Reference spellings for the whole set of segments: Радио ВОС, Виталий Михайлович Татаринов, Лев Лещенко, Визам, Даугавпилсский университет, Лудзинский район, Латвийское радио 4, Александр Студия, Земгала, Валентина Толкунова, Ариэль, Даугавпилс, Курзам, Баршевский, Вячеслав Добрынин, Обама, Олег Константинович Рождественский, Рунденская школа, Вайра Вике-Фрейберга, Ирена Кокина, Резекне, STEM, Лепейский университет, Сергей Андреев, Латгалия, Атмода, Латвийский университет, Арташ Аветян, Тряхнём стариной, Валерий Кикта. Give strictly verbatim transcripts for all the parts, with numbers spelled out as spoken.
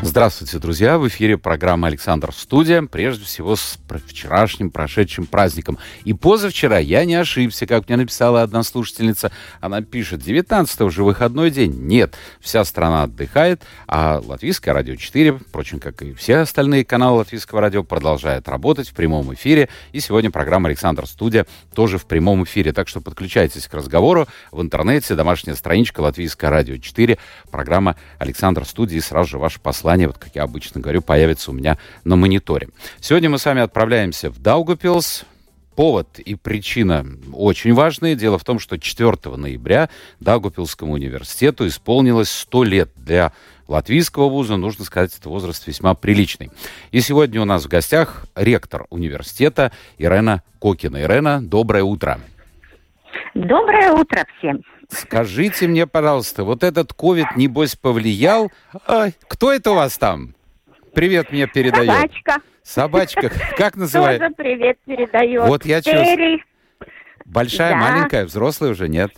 Здравствуйте, друзья! В эфире программа «Александр Студия». Прежде всего, с вчерашним прошедшим праздником. И позавчера я не ошибся, как мне написала одна слушательница. Она пишет, девятнадцатого уже выходной день. Нет, вся страна отдыхает, а Латвийское радио четыре, впрочем, как и все остальные каналы Латвийского радио, продолжает работать в прямом эфире. И сегодня программа «Александр Студия» тоже в прямом эфире. Так что подключайтесь к разговору в интернете. Домашняя страничка Латвийское радио четыре. Программа «Александр Студия». И сразу же ваше послание, вот как я обычно говорю, появится у меня на мониторе. Сегодня мы с вами отправляемся в Даугавпилс. Повод и причина очень важные. Дело в том, что четвёртого ноября Даугавпилсскому университету исполнилось сто лет. Для латвийского вуза, нужно сказать, это возраст весьма приличный. И сегодня у нас в гостях ректор университета Ирена Кокина. Ирена, доброе утро. Доброе утро всем. Скажите мне, пожалуйста, вот этот ковид, небось, повлиял? Ой, кто это у вас там? Привет мне передает. Собачка. Собачка. Как называется? Тоже привет передает. Вот я чувствую. Большая, да. Маленькая, взрослая уже, нет?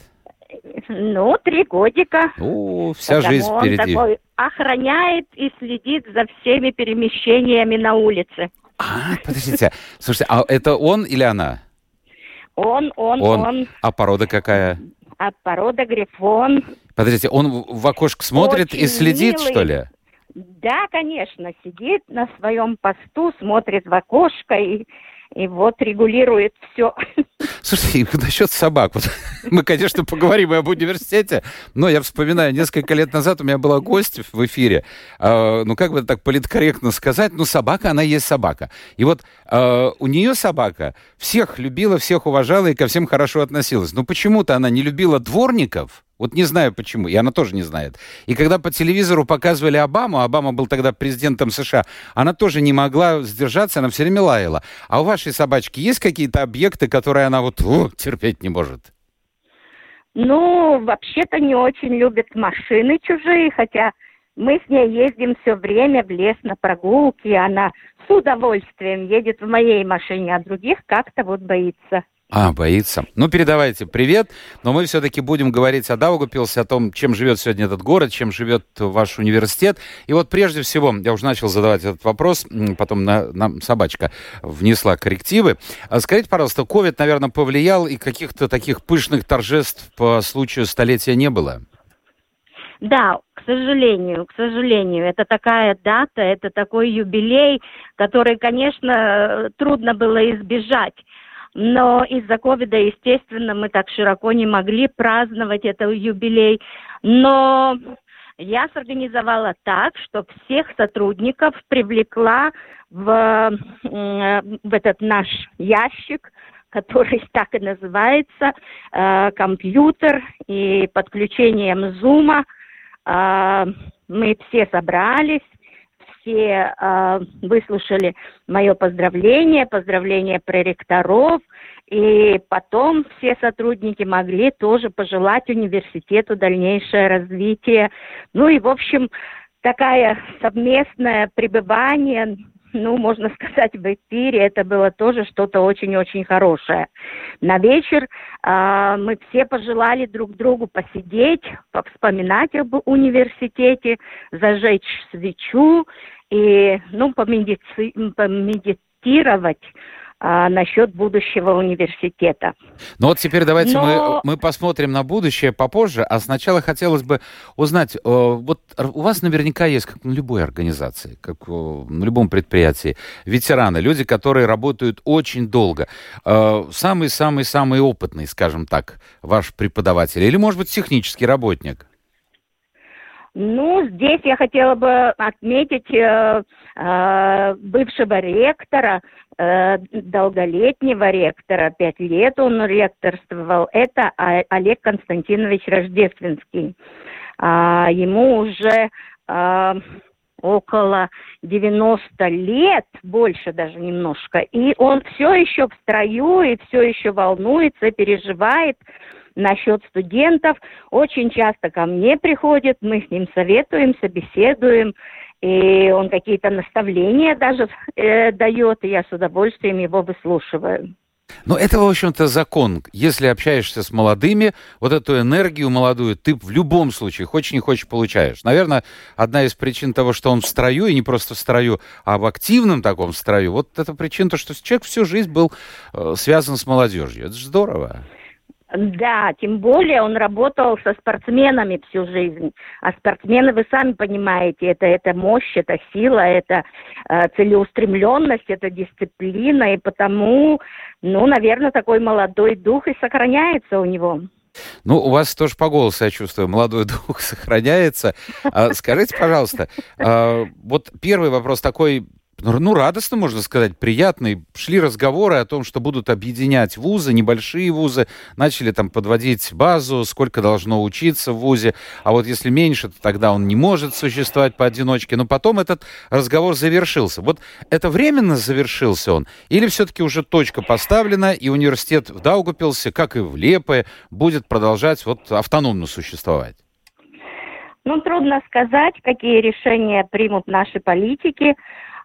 Ну, три годика. Ну, вся потому жизнь впереди. Он такой охраняет и следит за всеми перемещениями на улице. А, подождите. Слушайте, а это он или она? Он, он, он. он. А порода какая? А порода грифон. Подождите, он в окошко смотрит очень и следит, милый, что ли? Да, конечно, сидит на своем посту, смотрит в окошко и, и вот регулирует все. Слушайте, насчет собак. Вот, мы, конечно, поговорим и об университете, но я вспоминаю, несколько лет назад у меня была гость в эфире. Э, ну, как бы так политкорректно сказать, ну, собака, она есть собака. И вот э, у нее собака всех любила, всех уважала и ко всем хорошо относилась. Но почему-то она не любила дворников. Вот не знаю почему, и она тоже не знает. И когда по телевизору показывали Обаму, Обама был тогда президентом США, она тоже не могла сдержаться, она все время лаяла. А у вашей собачки есть какие-то объекты, которые она вот о, терпеть не может? Ну, вообще-то не очень любит машины чужие, хотя мы с ней ездим все время в лес на прогулки, она с удовольствием едет в моей машине, а других как-то вот боится. А, боится. Ну, передавайте привет, но мы все-таки будем говорить о Даугавпилсе, о том, чем живет сегодня этот город, чем живет ваш университет. И вот прежде всего, я уже начал задавать этот вопрос, потом на, нам собачка внесла коррективы. Скажите, пожалуйста, ковид, наверное, повлиял, и каких-то таких пышных торжеств по случаю столетия не было? Да, к сожалению, к сожалению, это такая дата, это такой юбилей, который, конечно, трудно было избежать. Но из-за ковида, естественно, мы так широко не могли праздновать этот юбилей. Но я сорганизовала так, что всех сотрудников привлекла в, в этот наш ящик, который так и называется, компьютер, и подключением Зума мы все собрались. Все э, выслушали мое поздравление, поздравление проректоров, и потом все сотрудники могли тоже пожелать университету дальнейшее развитие. Ну и, в общем, такое совместное пребывание, ну, можно сказать, в эфире, это было тоже что-то очень-очень хорошее. На вечер э, мы все пожелали друг другу посидеть, повспоминать об университете, зажечь свечу и, ну, помедици... помедитировать э, насчет будущего университета. Ну вот теперь давайте Но... мы, мы посмотрим на будущее попозже, а сначала хотелось бы узнать, э, вот у вас наверняка есть, как на любой организации, как э, на любом предприятии, ветераны, люди, которые работают очень долго. Э, самый-самый-самый опытный, скажем так, ваш преподаватель или, может быть, технический работник? Ну, здесь я хотела бы отметить э, э, бывшего ректора, э, долголетнего ректора, пять лет он ректорствовал, это Олег Константинович Рождественский. Э, ему уже э, около девяносто лет, больше даже немножко, и он все еще в строю, и все еще волнуется, переживает насчет студентов. Очень часто ко мне приходит, мы с ним советуемся, беседуем, и он какие-то наставления даже э, дает, и я с удовольствием его выслушиваю. Но это, в общем-то, закон. Если общаешься с молодыми, вот эту энергию молодую ты в любом случае, хочешь не хочешь, получаешь. Наверное, одна из причин того, что он в строю, и не просто в строю, а в активном таком строю, вот это причина, то, что человек всю жизнь был э, связан с молодежью. Это же здорово. Да, тем более он работал со спортсменами всю жизнь. А спортсмены, вы сами понимаете, это, это мощь, это сила, это э, целеустремленность, это дисциплина. И потому, ну, наверное, такой молодой дух и сохраняется у него. Ну, у вас тоже по голосу, я чувствую, молодой дух сохраняется. Скажите, пожалуйста, вот первый вопрос такой... Ну, радостно, можно сказать, приятно. Шли разговоры о том, что будут объединять вузы, небольшие вузы. Начали там подводить базу, сколько должно учиться в вузе. А вот если меньше, то тогда он не может существовать поодиночке. Но потом этот разговор завершился. Вот это временно завершился он? Или все-таки уже точка поставлена, и университет в Даугавпилсе, как и в Лепе, будет продолжать вот автономно существовать? Ну, трудно сказать, какие решения примут наши политики.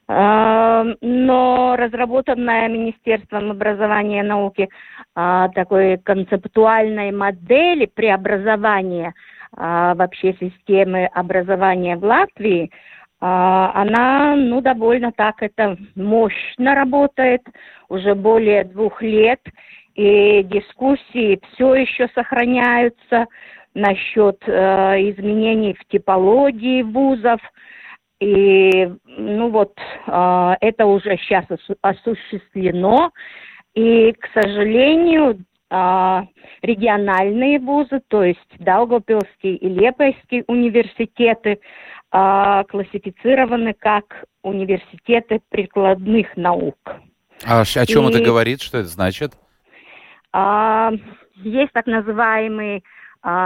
Но разработанная Министерством образования и науки такой концептуальной модели преобразования вообще системы образования в Латвии, она, ну, довольно так это мощно работает, уже более двух лет, и дискуссии все еще сохраняются насчет изменений в типологии вузов. И, ну вот, э, это уже сейчас осу- осуществлено. И, к сожалению, э, региональные вузы, то есть Даугавпилский и Лепейский университеты, э, классифицированы как университеты прикладных наук. А о чем и, это говорит? Что это значит? Э, есть так называемые...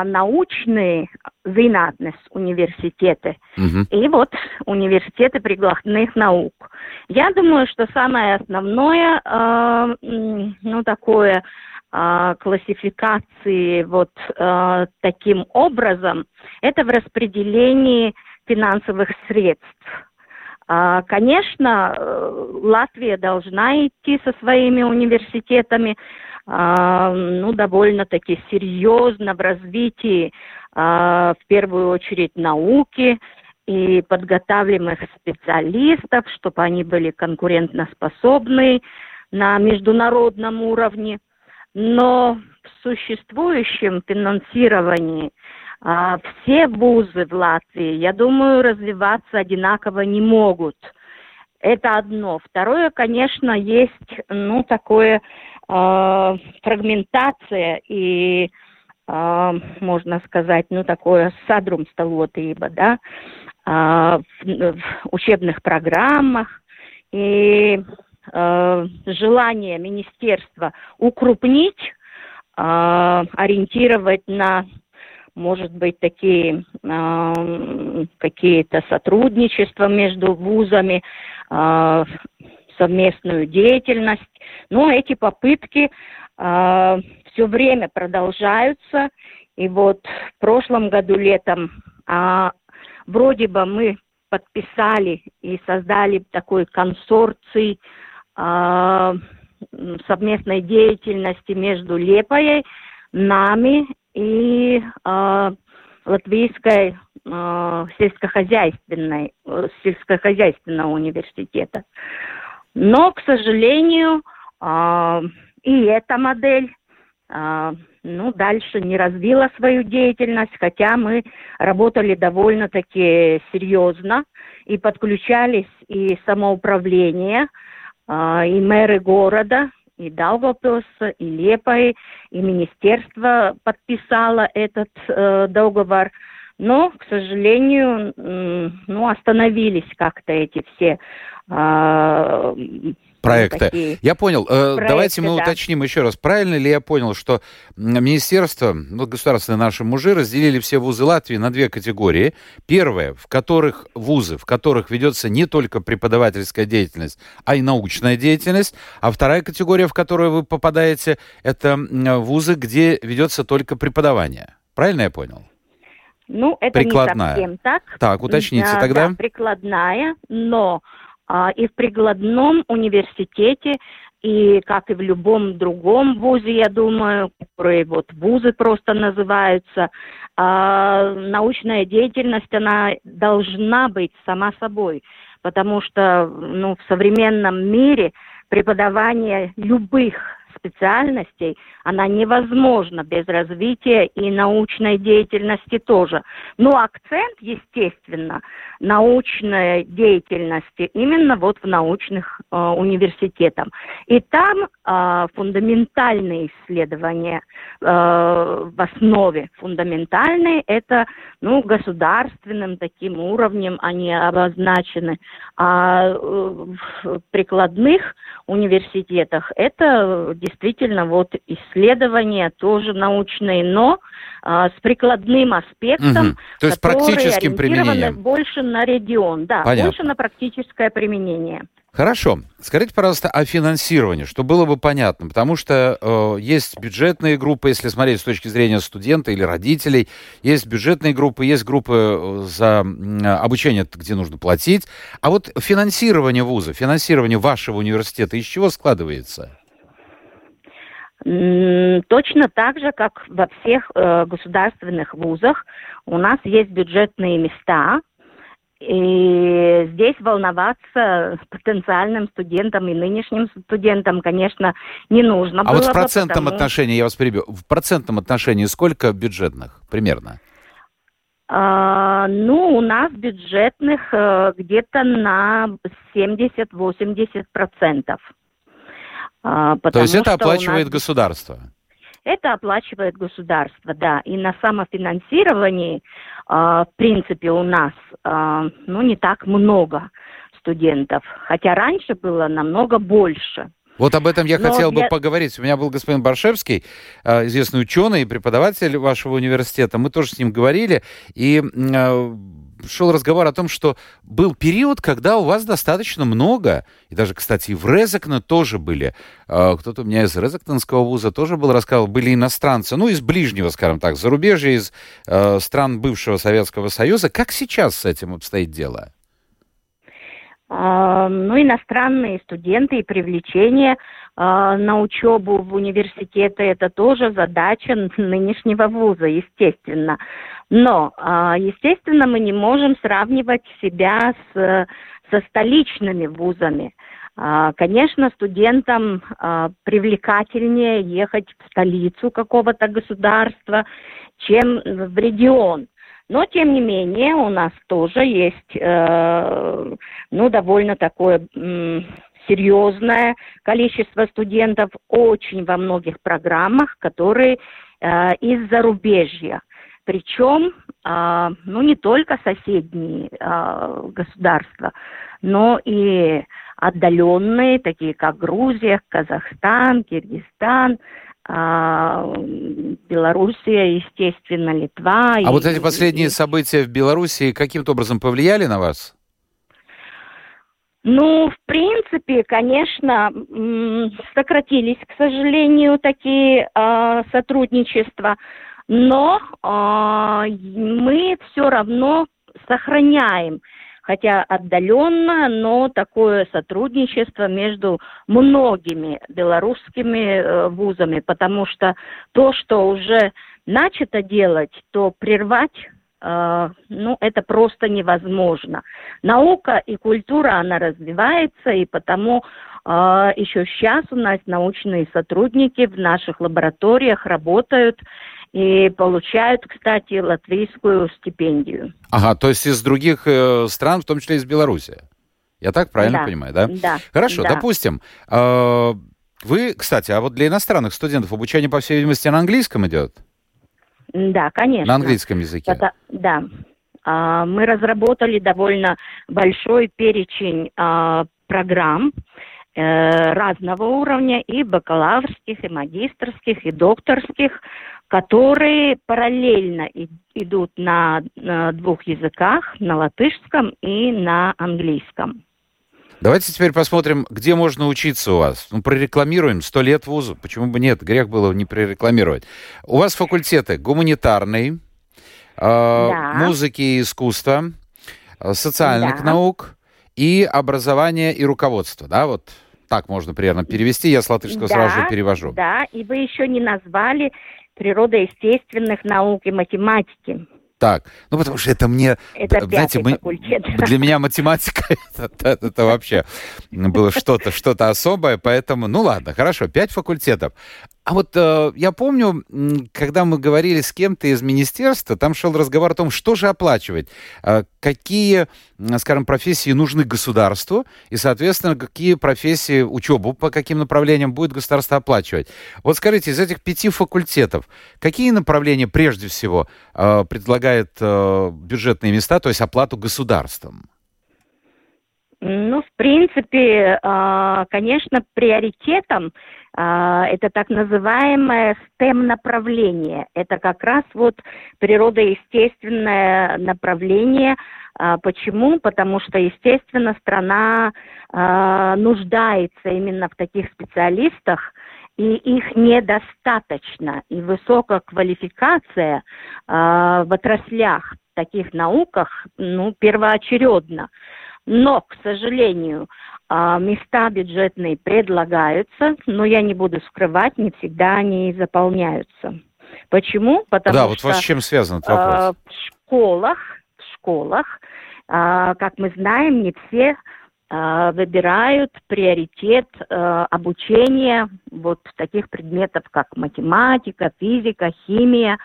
научные зинатные университеты, угу. И вот университеты прикладных наук. Я думаю, что самое основное, э, ну, такое э, классификации вот э, таким образом, это в распределении финансовых средств. Конечно, Латвия должна идти со своими университетами, ну, довольно-таки серьезно в развитии, в первую очередь, науки и подготавливаемых специалистов, чтобы они были конкурентоспособны на международном уровне. Но в существующем финансировании все вузы в Латвии, я думаю, развиваться одинаково не могут. Это одно. Второе, конечно, есть, ну, такое э, фрагментация и, э, можно сказать, ну, такое садрумсталотыба, да, э, в, в учебных программах и э, желание министерства укрупнить, э, ориентировать на, может быть, такие э, какие-то сотрудничества между вузами, э, совместную деятельность. Но эти попытки э, все время продолжаются. И вот в прошлом году летом э, вроде бы мы подписали и создали такой консорций э, совместной деятельности между Лепоей, нами и э, Латвийской э, сельскохозяйственной, э, сельскохозяйственного университета. Но, к сожалению, э, и эта модель э, ну, дальше не развила свою деятельность, хотя мы работали довольно-таки серьезно и подключались и самоуправление, э, и мэры города, и Даугавпилса, и Лепаи, и министерство подписало этот э, договор. Но, к сожалению, ну, остановились как-то эти все э, проекты. Я понял. Проекты, Давайте мы да. уточним еще раз. Правильно ли я понял, что министерство, ну, государственные наши мужи разделили все вузы Латвии на две категории. Первая, в которых вузы, в которых ведется не только преподавательская деятельность, а и научная деятельность. А вторая категория, в которую вы попадаете, это вузы, где ведется только преподавание. Правильно я понял? Ну, это прикладная. Не совсем так. Так, уточните да, тогда. Да, прикладная, но а, и в прикладном университете, и как и в любом другом вузе, я думаю, которые вот вузы просто называются, а, научная деятельность, она должна быть сама собой, потому что ну, в современном мире преподавание любых специальностей, она невозможна без развития и научной деятельности тоже. Но акцент, естественно, научной деятельности именно вот в научных э, университетах. И там э, фундаментальные исследования э, в основе. Фундаментальные это ну, государственным таким уровнем они обозначены. А в прикладных университетах это действительно вот исследования тоже научные, но а, с прикладным аспектом, угу. То есть практическим применением. Больше на регион, да, понятно. Больше на практическое применение. Хорошо. Скажите, пожалуйста, о финансировании, что было бы понятно, потому что э, есть бюджетные группы, если смотреть с точки зрения студента или родителей, есть бюджетные группы, есть группы за обучение, где нужно платить. А вот финансирование вуза, финансирование вашего университета из чего складывается? Точно так же, как во всех э, государственных вузах, у нас есть бюджетные места, и здесь волноваться потенциальным студентам и нынешним студентам, конечно, не нужно а было. А вот в процентном потому... отношении, я вас перебью, в процентном отношении сколько бюджетных примерно? А, ну, у нас бюджетных а, где-то на семьдесят-восемьдесят процентов. А, То есть это оплачивает нас... государство? Это оплачивает государство, да. И на самофинансировании, а, в принципе, у нас а, ну, не так много студентов. Хотя раньше было намного больше. Вот об этом я Но хотел для... бы поговорить. У меня был господин Баршевский, известный ученый и преподаватель вашего университета. Мы тоже с ним говорили. И шел разговор о том, что был период, когда у вас достаточно много, и даже, кстати, и в Резекне тоже были, кто-то у меня из Резекненского вуза тоже был, рассказывал, были иностранцы, ну, из ближнего, скажем так, зарубежья, из э, стран бывшего Советского Союза. Как сейчас с этим обстоит дело? Ну, иностранные студенты и привлечение э, на учебу в университеты – это тоже задача нынешнего вуза, естественно. Но, э, естественно, мы не можем сравнивать себя с, со столичными вузами. Э, конечно, студентам э, привлекательнее ехать в столицу какого-то государства, чем в регион. Но, тем не менее, у нас тоже есть, э, ну, довольно такое э, серьезное количество студентов очень во многих программах, которые э, из зарубежья. Причем, э, ну, не только соседние э, государства, но и отдаленные, такие как Грузия, Казахстан, Киргизстан, Белоруссия, естественно, Литва. А и, вот эти последние и... события в Белоруссии каким-то образом повлияли на вас? Ну, в принципе, конечно, сократились, к сожалению, такие э, сотрудничества, но э, мы все равно сохраняем. Хотя отдаленно, но такое сотрудничество между многими белорусскими вузами, потому что то, что уже начато делать, то прервать, э, ну, это просто невозможно. Наука и культура, она развивается, и потому э, еще сейчас у нас научные сотрудники в наших лабораториях работают, и получают, кстати, латвийскую стипендию. Ага, то есть из других э, стран, в том числе из Беларуси. Я так правильно да. понимаю, да? Да. Хорошо, да. допустим. Э, вы, кстати, а вот для иностранных студентов обучение, по всей видимости, на английском идет? Да, конечно. На английском языке? Это, да. Мы разработали довольно большой перечень программ разного уровня, и бакалаврских, и магистрских, и докторских, которые параллельно идут на двух языках, на латышском и на английском. Давайте теперь посмотрим, где можно учиться у вас. Ну, прорекламируем сто лет вузу. Почему бы нет? Грех было не прорекламировать. У вас факультеты гуманитарные, э, да. музыки и искусства, социальных да. наук и образование и руководство. Да, вот так можно примерно перевести. Я с латышского да, сразу же перевожу. Да, и вы еще не назвали природоестественных наук и математики. Так, ну потому что это мне, это знаете, мы, для меня математика, это, это, это вообще было что-то, что-то особое, поэтому, ну ладно, хорошо, пять факультетов. А вот э, я помню, когда мы говорили с кем-то из министерства, там шел разговор о том, что же оплачивать, э, какие, скажем, профессии нужны государству, и, соответственно, какие профессии, учебу по каким направлениям будет государство оплачивать. Вот скажите, из этих пяти факультетов, какие направления прежде всего э, предлагают э, бюджетные места, то есть оплату государством? Ну, в принципе, э, конечно, приоритетом это так называемое STEM-направление. Это как раз вот природоестественное направление. Почему? Потому что, естественно, страна нуждается именно в таких специалистах, и их недостаточно. И высокая квалификация в отраслях, в таких науках, ну, первоочередно. Но, к сожалению, места бюджетные предлагаются, но я не буду скрывать, не всегда они заполняются. Почему? Потому да, вот что с чем связан этот вопрос? В школах, в школах, как мы знаем, не все выбирают приоритет обучения вот таких предметов, как математика, физика, химия,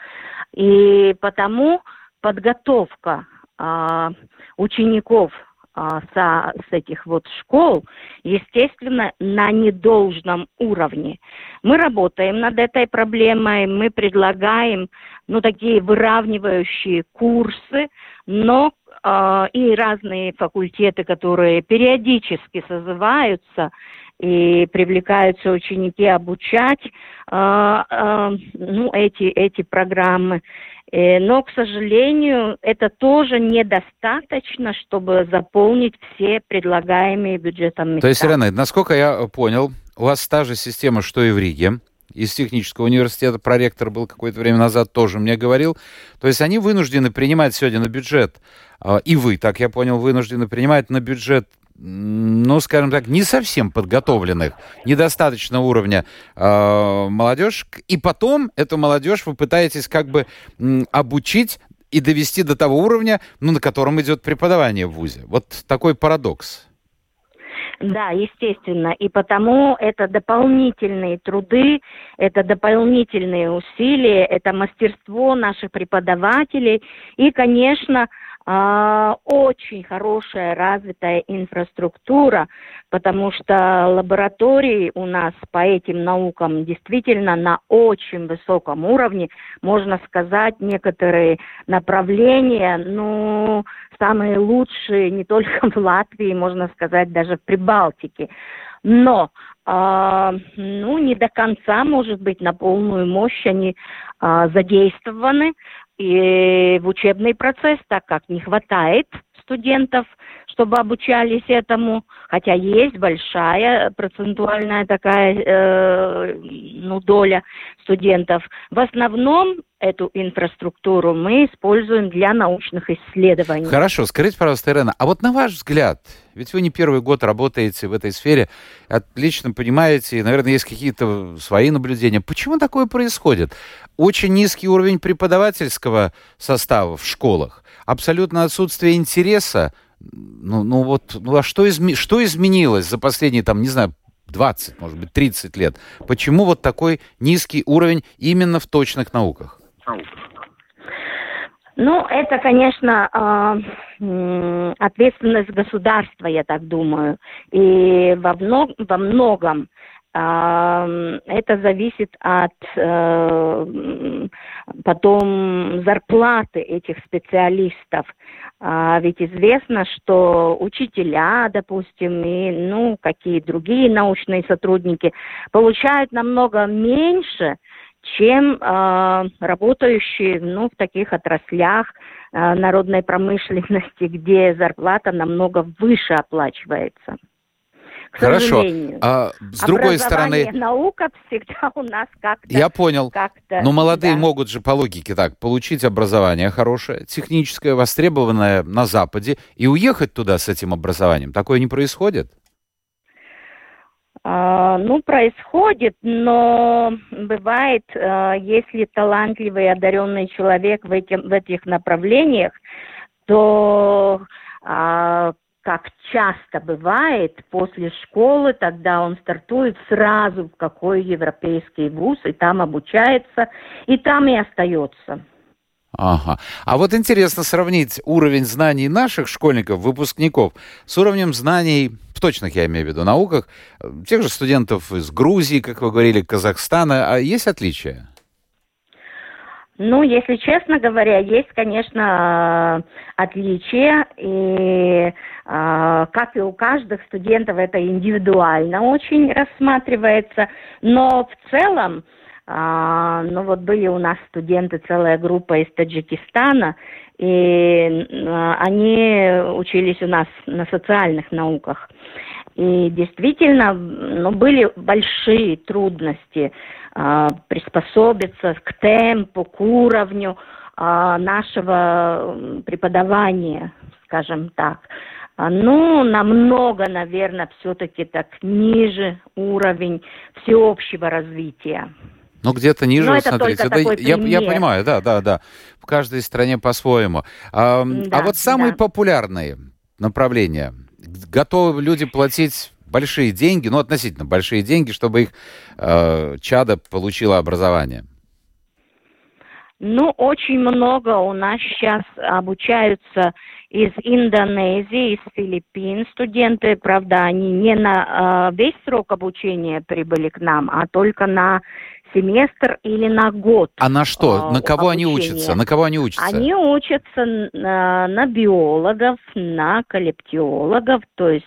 и потому подготовка учеников Со, с этих вот школ, естественно, на недолжном уровне. Мы работаем над этой проблемой, мы предлагаем, ну, такие выравнивающие курсы, но э, и разные факультеты, которые периодически созываются и привлекаются ученики обучать, э, э, ну, эти, эти программы. Но, к сожалению, это тоже недостаточно, чтобы заполнить все предлагаемые бюджетом места. То есть, Ирена, насколько я понял, у вас та же система, что и в Риге. Из технического университета проректор был какое-то время назад, тоже мне говорил. То есть они вынуждены принимать сегодня на бюджет, и вы, так я понял, вынуждены принимать на бюджет, ну, скажем так, не совсем подготовленных, недостаточно уровня э, молодежь, и потом эту молодежь вы пытаетесь как бы м, обучить и довести до того уровня, ну, на котором идет преподавание в вузе. Вот такой парадокс. Да, естественно, и потому это дополнительные труды, это дополнительные усилия, это мастерство наших преподавателей и, конечно, очень хорошая развитая инфраструктура, потому что лаборатории у нас по этим наукам действительно на очень высоком уровне, можно сказать, некоторые направления, ну, самые лучшие не только в Латвии, можно сказать, даже в Прибалтике. Но, э, ну, не до конца, может быть, на полную мощь они э, задействованы и в учебный процесс, так как не хватает студентов, чтобы обучались этому, хотя есть большая процентуальная такая э, ну, доля студентов. В основном эту инфраструктуру мы используем для научных исследований. Хорошо, скажите, пожалуйста, Ирена, а вот на ваш взгляд, ведь вы не первый год работаете в этой сфере, отлично понимаете, и, наверное, есть какие-то свои наблюдения. Почему такое происходит? Очень низкий уровень преподавательского состава в школах, абсолютно отсутствие интереса. Ну, ну вот, ну а что, изме- что изменилось за последние, там, не знаю, двадцать, может быть, тридцать лет? Почему вот такой низкий уровень именно в точных науках? Ну, это, конечно, ответственность государства, я так думаю. И во многом Это зависит от потом зарплаты этих специалистов. Ведь известно, что учителя, допустим, и ну, какие другие научные сотрудники получают намного меньше, чем работающие ну, в таких отраслях народной промышленности, где зарплата намного выше оплачивается. Хорошо. А с другой стороны, наука всегда у нас как-то... Я понял. Как-то, но молодые да. могут же по логике так получить образование хорошее, техническое, востребованное на Западе, и уехать туда с этим образованием. Такое не происходит? А, ну, происходит, но бывает, если талантливый, одаренный человек в, этим, в этих направлениях, то... А, как часто бывает, после школы тогда он стартует сразу в какой европейский вуз, и там обучается, и там и остается. Ага. А вот интересно сравнить уровень знаний наших школьников, выпускников, с уровнем знаний, в точных, я имею в виду, науках, тех же студентов из Грузии, как вы говорили, Казахстана. А есть отличия? Ну, если честно говоря, есть, конечно, отличия, и э, как и у каждых студентов это индивидуально очень рассматривается, но в целом, э, ну вот были у нас студенты, целая группа из Таджикистана, и э, они учились у нас на социальных науках. И действительно, ну, были большие трудности э, приспособиться к темпу, к уровню э, нашего преподавания, скажем так. Ну, намного, наверное, все-таки так ниже уровень всеобщего развития. Ну, где-то ниже, вот смотрите. Да, я, я понимаю, да, да, да. В каждой стране по-своему. А, да, а вот самые да. популярные направления... Готовы люди платить большие деньги, ну, относительно большие деньги, чтобы их э, чадо получило образование? Ну, очень много у нас сейчас обучаются из Индонезии, из Филиппин студенты. Правда, они не на э, весь срок обучения прибыли к нам, а только на семестр или на год. А на что? На кого обучения. они учатся? На кого они учатся? Они учатся на, на биологов, на коллептиологов, то есть,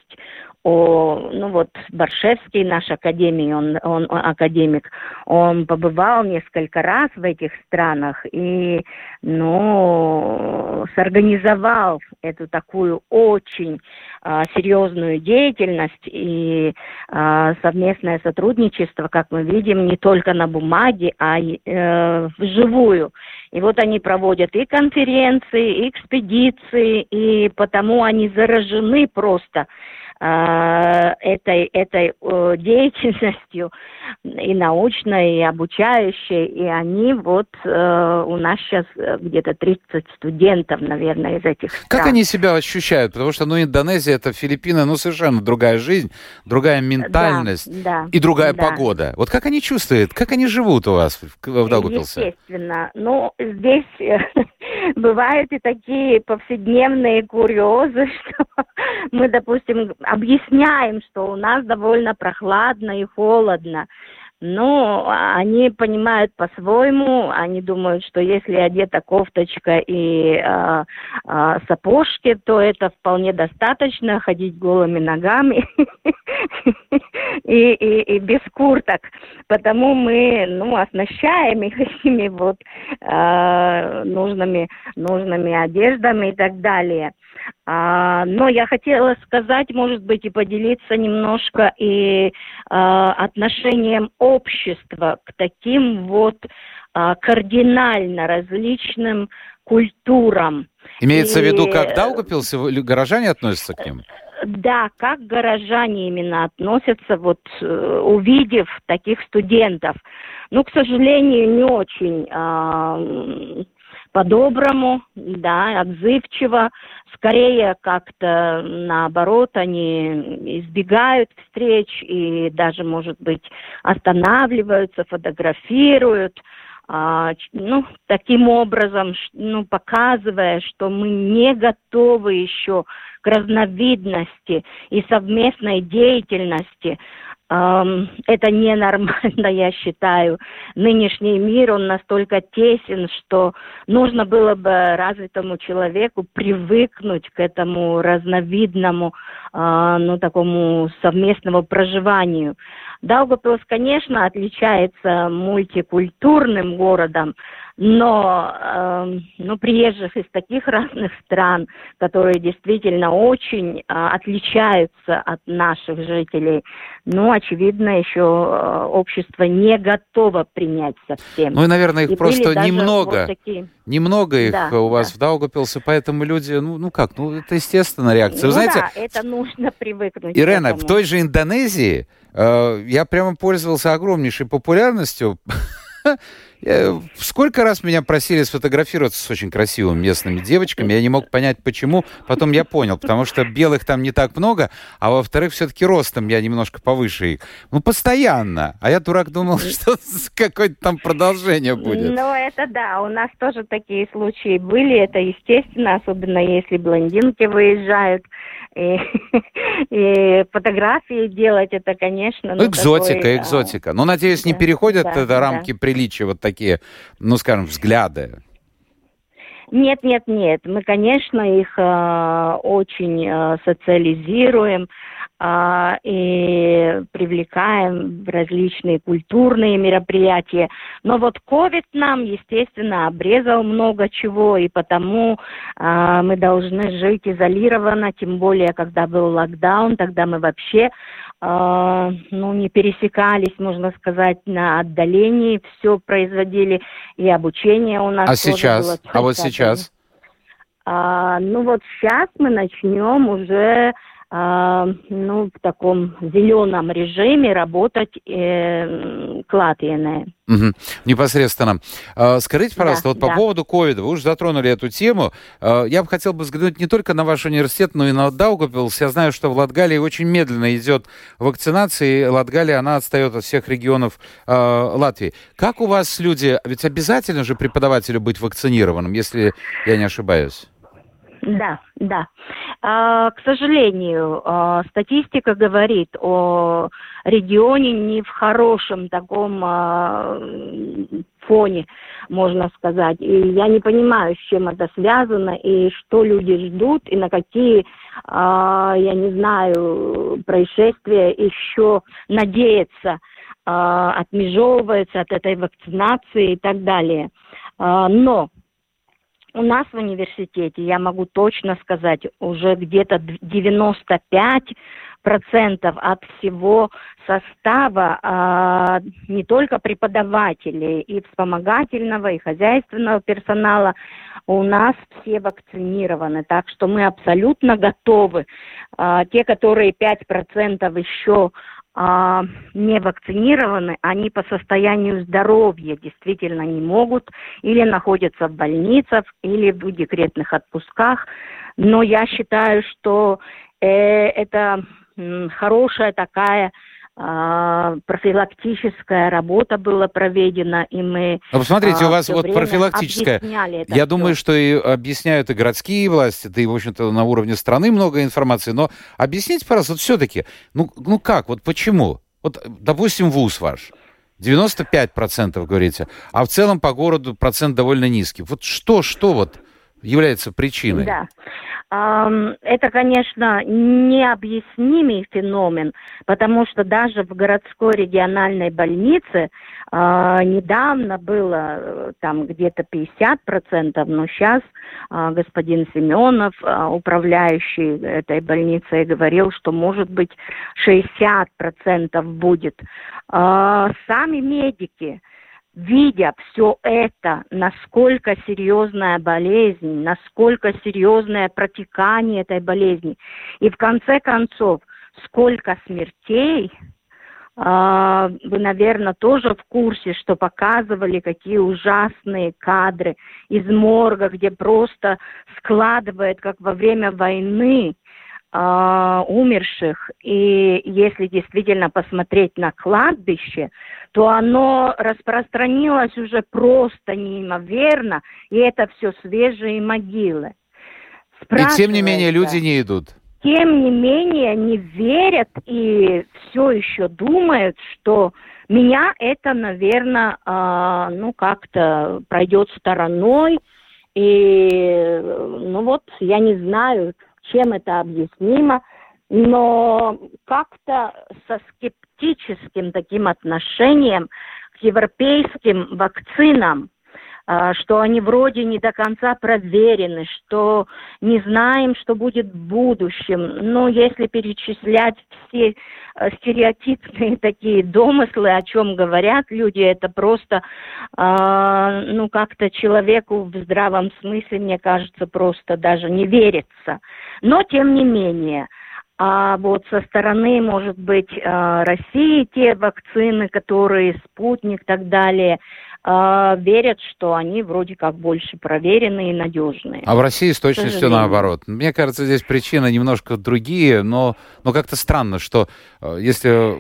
о, ну вот Баршевский, наш академик, он, он, он академик, он побывал несколько раз в этих странах и, ну, сорганизовал эту такую очень а, серьезную деятельность и а, совместное сотрудничество, как мы видим, не только на бумаге, а э, вживую. И вот они проводят и конференции, и экспедиции, и потому они заражены просто этой, этой деятельностью и научной, и обучающей. И они вот э, у нас сейчас где-то тридцать студентов, наверное, из этих стран. Как они себя ощущают? Потому что, ну, Индонезия, это Филиппины, ну, совершенно другая жизнь, другая ментальность да, да, и другая да. погода. Вот как они чувствуют? Как они живут у вас в Даугавпилсе? Естественно. Ну, здесь бывают и такие повседневные курьезы, что мы, допустим, объясняем, что у нас довольно прохладно и холодно. Но они понимают по-своему, они думают, что если одета кофточка и э, э, сапожки, то это вполне достаточно, ходить голыми ногами и, и, и без курток. Потому мы ну, оснащаем их этими вот, э, нужными, нужными одеждами и так далее. А, но я хотела сказать, может быть, и поделиться немножко и а, отношением общества к таким вот а, кардинально различным культурам. Имеется и... в виду, как Даугавпилс, горожане относятся к ним? Да, как горожане именно относятся, вот увидев таких студентов. Ну, к сожалению, не очень... А... по-доброму, да, отзывчиво, скорее как-то наоборот они избегают встреч и даже, может быть, останавливаются, фотографируют, а, ну, таким образом, ну, показывая, что мы не готовы еще к разновидности и совместной деятельности. Это ненормально, я считаю. Нынешний мир, он настолько тесен, что нужно было бы развитому человеку привыкнуть к этому разновидному, ну, такому совместному проживанию. Даугавпилс, конечно, отличается мультикультурным городом, но ну, приезжих из таких разных стран, которые действительно очень отличаются от наших жителей, ну, очевидно, еще общество не готово принять совсем. Ну и, наверное, их и просто немного, вот такие... немного их да, у вас да. в Даугавпилсе, поэтому люди, ну, ну как, ну это естественная реакция. Ну, вы знаете, да, это нужно привыкнуть. Ирена, в той же Индонезии э, я прямо пользовался огромнейшей популярностью. Сколько раз меня просили сфотографироваться с очень красивыми местными девочками, я не мог понять, почему. Потом я понял, потому что белых там не так много, а во-вторых, все-таки ростом я немножко повыше их. Ну, постоянно. А я, дурак, думал, что какое-то там продолжение будет. Ну, это да, у нас тоже такие случаи были, это естественно, особенно если блондинки выезжают. И, и фотографии делать, это, конечно... Ну, экзотика, такой, экзотика. Но, надеюсь, да, не переходят да, это рамки да. приличия, вот такие, ну, скажем, взгляды. Нет, нет, нет. Мы, конечно, их э, очень э, социализируем э, и привлекаем в различные культурные мероприятия. Но вот ковид нам, естественно, обрезал много чего, и потому э, мы должны жить изолированно, тем более, когда был локдаун, тогда мы вообще... ну, не пересекались, можно сказать, на отдалении, все производили, и обучение у нас. А сейчас? А вот сейчас? А, ну, вот сейчас мы начнем уже, а, ну, в таком зеленом режиме работать э, к Латвии. Угу. Непосредственно. Скажите, пожалуйста, да, вот по да. поводу ковида, вы уже затронули эту тему. Я бы хотел бы взглянуть не только на ваш университет, но и на Даугавпилс. Я знаю, что в Латгалии очень медленно идет вакцинация, и Латгалия, она отстает от всех регионов э, Латвии. Как у вас люди, ведь обязательно же преподавателю быть вакцинированным, если я не ошибаюсь? Да, да. К сожалению, статистика говорит о регионе не в хорошем таком фоне, можно сказать. И я не понимаю, с чем это связано, и что люди ждут, и на какие, я не знаю, происшествия еще надеются, отмежевываются от этой вакцинации и так далее. Но... у нас в университете, я могу точно сказать, уже где-то девяносто пять процентов от всего состава а, не только преподавателей, и вспомогательного, и хозяйственного персонала, у нас все вакцинированы. Так что мы абсолютно готовы. А, те, которые пять процентов еще... не вакцинированы, они по состоянию здоровья действительно не могут или находятся в больницах, или в декретных отпусках. Но я считаю, что э, это м, хорошая такая э, профилактическая работа была проведена, и мы... Ну, посмотрите, э, у вас вот профилактическая... Я все. думаю, что и объясняют и городские власти, да и, в общем-то, на уровне страны много информации, но объясните, пожалуйста, вот все-таки, ну, ну как, вот почему? Вот, допустим, вуз ваш, девяносто пять процентов, говорите, а в целом по городу процент довольно низкий. Вот что, что вот является причиной? Да. Это, конечно, необъяснимый феномен, потому что даже в городской региональной больнице э, недавно было там где-то пятьдесят процентов, но сейчас э, господин Семенов, э, управляющий этой больницей, говорил, что, может быть, шестьдесят процентов будет. Э, сами медики, видя все это, насколько серьезная болезнь, насколько серьезное протекание этой болезни. И в конце концов, сколько смертей, э, вы, наверное, тоже в курсе, что показывали, какие ужасные кадры из морга, где просто складывают, как во время войны, умерших, и если действительно посмотреть на кладбище, то оно распространилось уже просто неимоверно, и это все свежие могилы. И тем не менее люди не идут. тем не менее не верят и все еще думают, что меня это, наверное, э, ну как-то пройдет стороной. И, ну вот, я не знаю, чем это объяснимо, но как-то со скептическим таким отношением к европейским вакцинам, что они вроде не до конца проверены, что не знаем, что будет в будущем. Но если перечислять все стереотипные такие домыслы, о чем говорят люди, это просто, э, ну, как-то человеку в здравом смысле, мне кажется, просто даже не верится. Но, тем не менее, а вот со стороны, может быть, России те вакцины, которые «Спутник» и так далее, верят, что они вроде как больше проверенные и надежные. А в России с точностью наоборот. Мне кажется, здесь причины немножко другие, но, но как-то странно, что если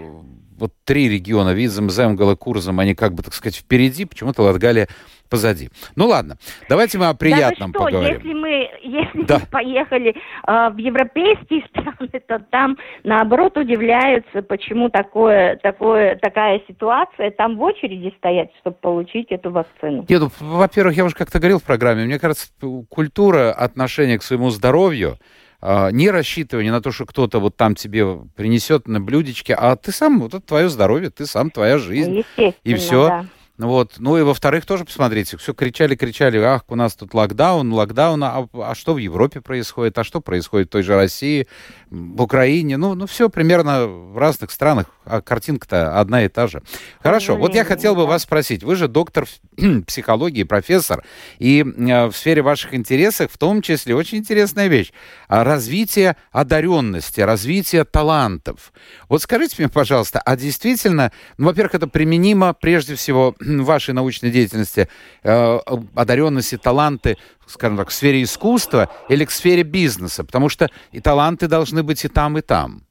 вот три региона — Визам, Земгала, Курзам, они как бы, так сказать, впереди, почему-то Латгалия позади. Ну ладно, давайте мы о приятном да что, поговорим. Если мы, если да. мы поехали э, в европейские страны, то там, наоборот, удивляются, почему такое, такое, такая ситуация. Там в очереди стоять, чтобы получить эту вакцину. Нет, ну, во-первых, я уже как-то говорил в программе, мне кажется, культура отношения к своему здоровью, не рассчитывание на то, что кто-то вот там тебе принесет на блюдечке, а ты сам, вот это твое здоровье, ты сам, твоя жизнь, и все. Да. Вот. Ну и во-вторых, тоже посмотрите, все кричали-кричали, ах, у нас тут локдаун, локдаун, а, а что в Европе происходит, а что происходит в той же России, в Украине, ну, ну все примерно в разных странах, а картинка-то одна и та же. Хорошо, вот я хотел бы вас спросить, вы же доктор психологии, профессор, и в сфере ваших интересов, в том числе, очень интересная вещь, развитие одаренности, развитие талантов. Вот скажите мне, пожалуйста, а действительно, ну, во-первых, это применимо прежде всего вашей научной деятельности, э, одаренности, таланты, скажем так, к сфере искусства или к сфере бизнеса? Потому что и таланты должны быть и там, и там.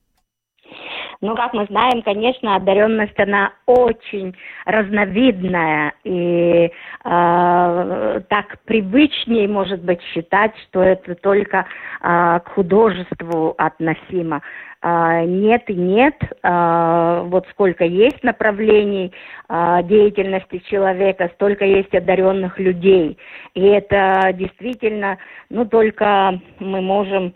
Ну, как мы знаем, конечно, одаренность, она очень разновидная, и э, так привычнее, может быть, считать, что это только э, к художеству относимо. Нет и нет. Вот сколько есть направлений деятельности человека, столько есть одаренных людей. И это действительно, ну, только мы можем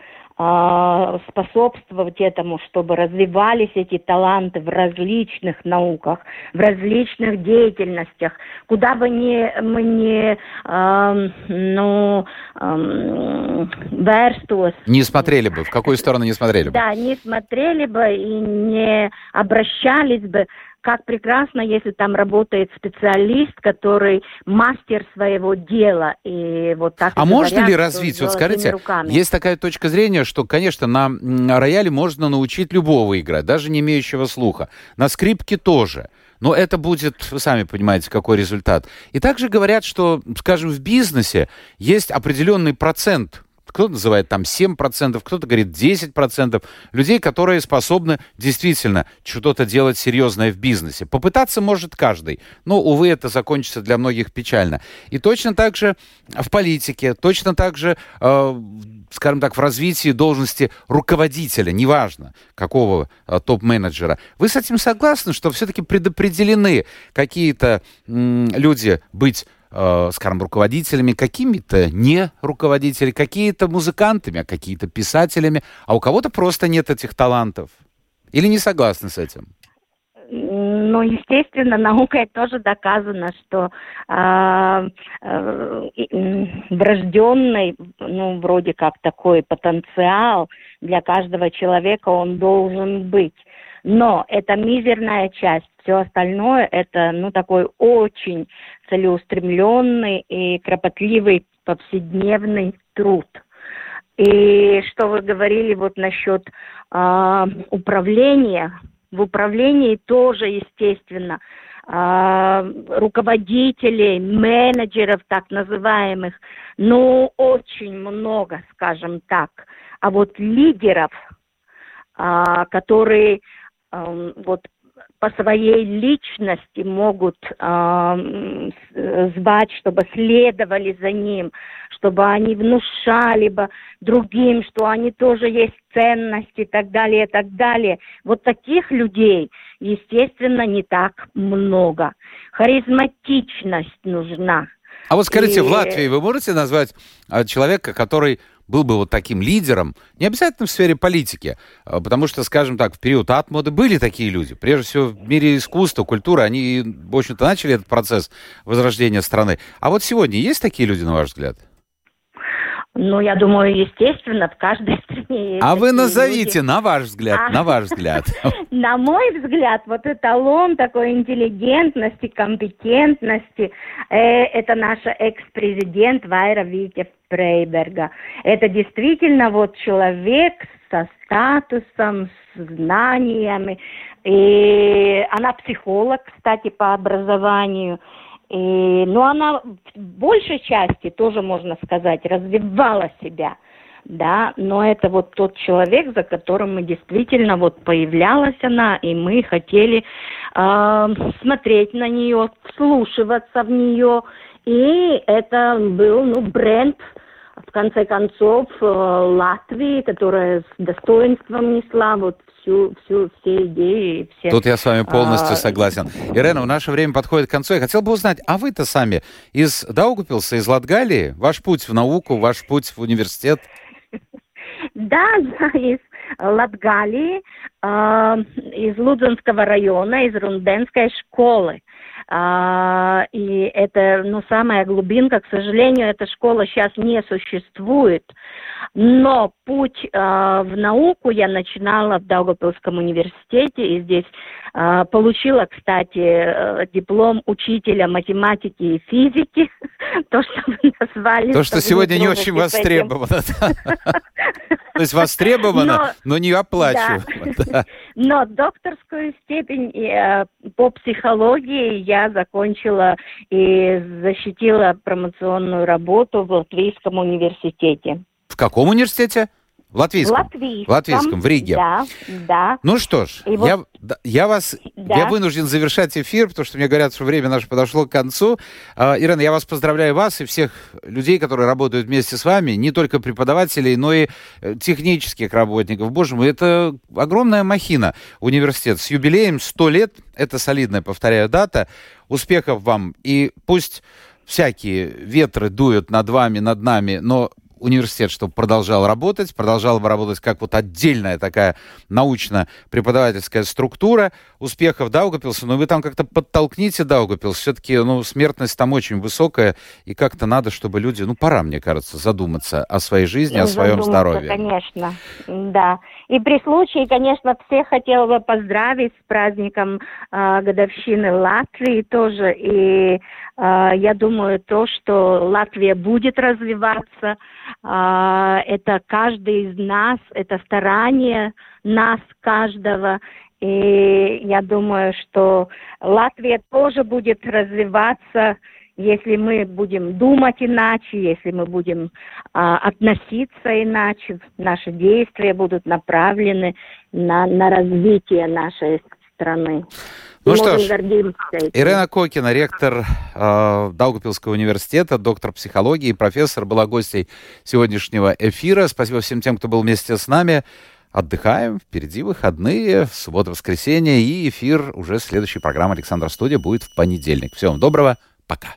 способствовать этому, чтобы развивались эти таланты в различных науках, в различных деятельностях. Куда бы ни мы ни э, ну, э, верстус... Не смотрели бы, в какую сторону не смотрели бы. Да, не смотрели бы и не обращались бы. Как прекрасно, если там работает специалист, который мастер своего дела. И вот так. А можно ли развить? Вот скажите, есть такая точка зрения, что, конечно, на рояле можно научить любого играть, даже не имеющего слуха. На скрипке тоже. Но это будет, вы сами понимаете, какой результат. И также говорят, что, скажем, в бизнесе есть определенный процент. Кто-то называет там семь процентов, кто-то говорит десять процентов людей, которые способны действительно что-то делать серьезное в бизнесе. Попытаться может каждый, но, увы, это закончится для многих печально. И точно так же в политике, точно так же, э, скажем так, в развитии должности руководителя, неважно какого э, топ-менеджера. Вы с этим согласны, что все-таки предопределены какие-то м- люди быть, скажем, руководителями, какими-то не руководители, какие-то музыкантами, а какие-то писателями, а у кого-то просто нет этих талантов? Или не согласны с этим? Ну, естественно, наукой тоже доказано, что э, э, врожденный, ну, вроде как такой потенциал для каждого человека, он должен быть. Но это мизерная часть. Все остальное – это, ну, такой очень целеустремленный и кропотливый повседневный труд. И что вы говорили вот насчет э, управления. В управлении тоже, естественно, э, руководителей, менеджеров так называемых, ну, очень много, скажем так. А вот лидеров, э, которые... Э, вот по своей личности могут э, звать, чтобы следовали за ним, чтобы они внушали бы другим, что они тоже есть ценности и так далее, и так далее. Вот таких людей, естественно, не так много. Харизматичность нужна. А вот скажите, и... в Латвии вы можете назвать человека, который был бы вот таким лидером, не обязательно в сфере политики, потому что, скажем так, в период атмоды были такие люди. Прежде всего, в мире искусства, культуры, они, в общем-то, начали этот процесс возрождения страны. А вот сегодня есть такие люди, на ваш взгляд? Ну, я думаю, естественно, в каждой стране есть. А вы назовите, люди. на ваш взгляд, а, на ваш взгляд. На мой взгляд, вот эталон такой интеллигентности, компетентности, э, это наша экс-президент Вайра Вике-Фрейберга. Это действительно вот человек со статусом, с знаниями. И она психолог, кстати, по образованию. И, но она в большей части, тоже можно сказать, развивала себя, да, но это вот тот человек, за которым мы действительно, вот появлялась она, и мы хотели э, смотреть на нее, вслушиваться в нее, и это был, ну, бренд, в конце концов, Латвии, которая с достоинством несла вот всю, всю, все идеи. Все... Тут я с вами полностью а... согласен. Ирена, в наше время подходит к концу. Я хотел бы узнать, а вы-то сами из Даугавпилса, из Латгалии? Ваш путь в науку, ваш путь в университет? Да, из Латгалии, из Лудзинского района, из Рунденской школы. А, и это, ну, самая глубинка, к сожалению, эта школа сейчас не существует, но путь а, в науку я начинала в Даугавпилсском университете, и здесь а, получила, кстати, диплом учителя математики и физики, то, что вы назвали... То, что сегодня не очень востребовано. То есть востребовано, но не оплачиваемо. Но докторскую степень по психологии я закончила и защитила промоционную работу в Латвийском университете. В каком университете? В Латвийском. В Латвийском, в, Латвийском, в Риге. Да, да. Ну что ж, и я, вот... я вас, да. я вынужден завершать эфир, потому что мне говорят, что время наше подошло к концу. Ирена, я вас поздравляю, вас и всех людей, которые работают вместе с вами, не только преподавателей, но и технических работников. Боже мой, это огромная махина, университет. С юбилеем сто лет, это солидная, повторяю, дата. Успехов вам. И пусть всякие ветры дуют над вами, над нами, но... Университет, чтобы продолжал работать, продолжала бы работать как вот отдельная такая научно-преподавательская структура. Успехов Даугавпилсу, но вы там как-то подтолкните Даугавпилс. Все-таки, ну, смертность там очень высокая, и как-то надо, чтобы люди, ну, пора, мне кажется, задуматься о своей жизни, о своем здоровье. Конечно, да. И при случае, конечно, всех хотела бы поздравить с праздником э, годовщины Латвии тоже. И э, я думаю, то, что Латвия будет развиваться, э, это каждый из нас, это старание нас каждого. И я думаю, что Латвия тоже будет развиваться, если мы будем думать иначе, если мы будем а, относиться иначе, наши действия будут направлены на, на развитие нашей страны. Ну что ж, Ирена Кокина, ректор э, Даугавпилского университета, доктор психологии, профессор, была гостьей сегодняшнего эфира. Спасибо всем тем, кто был вместе с нами. Отдыхаем, впереди выходные, суббота-воскресенье, и эфир уже следующей программы «Александр Студия» будет в понедельник. Всем доброго, пока.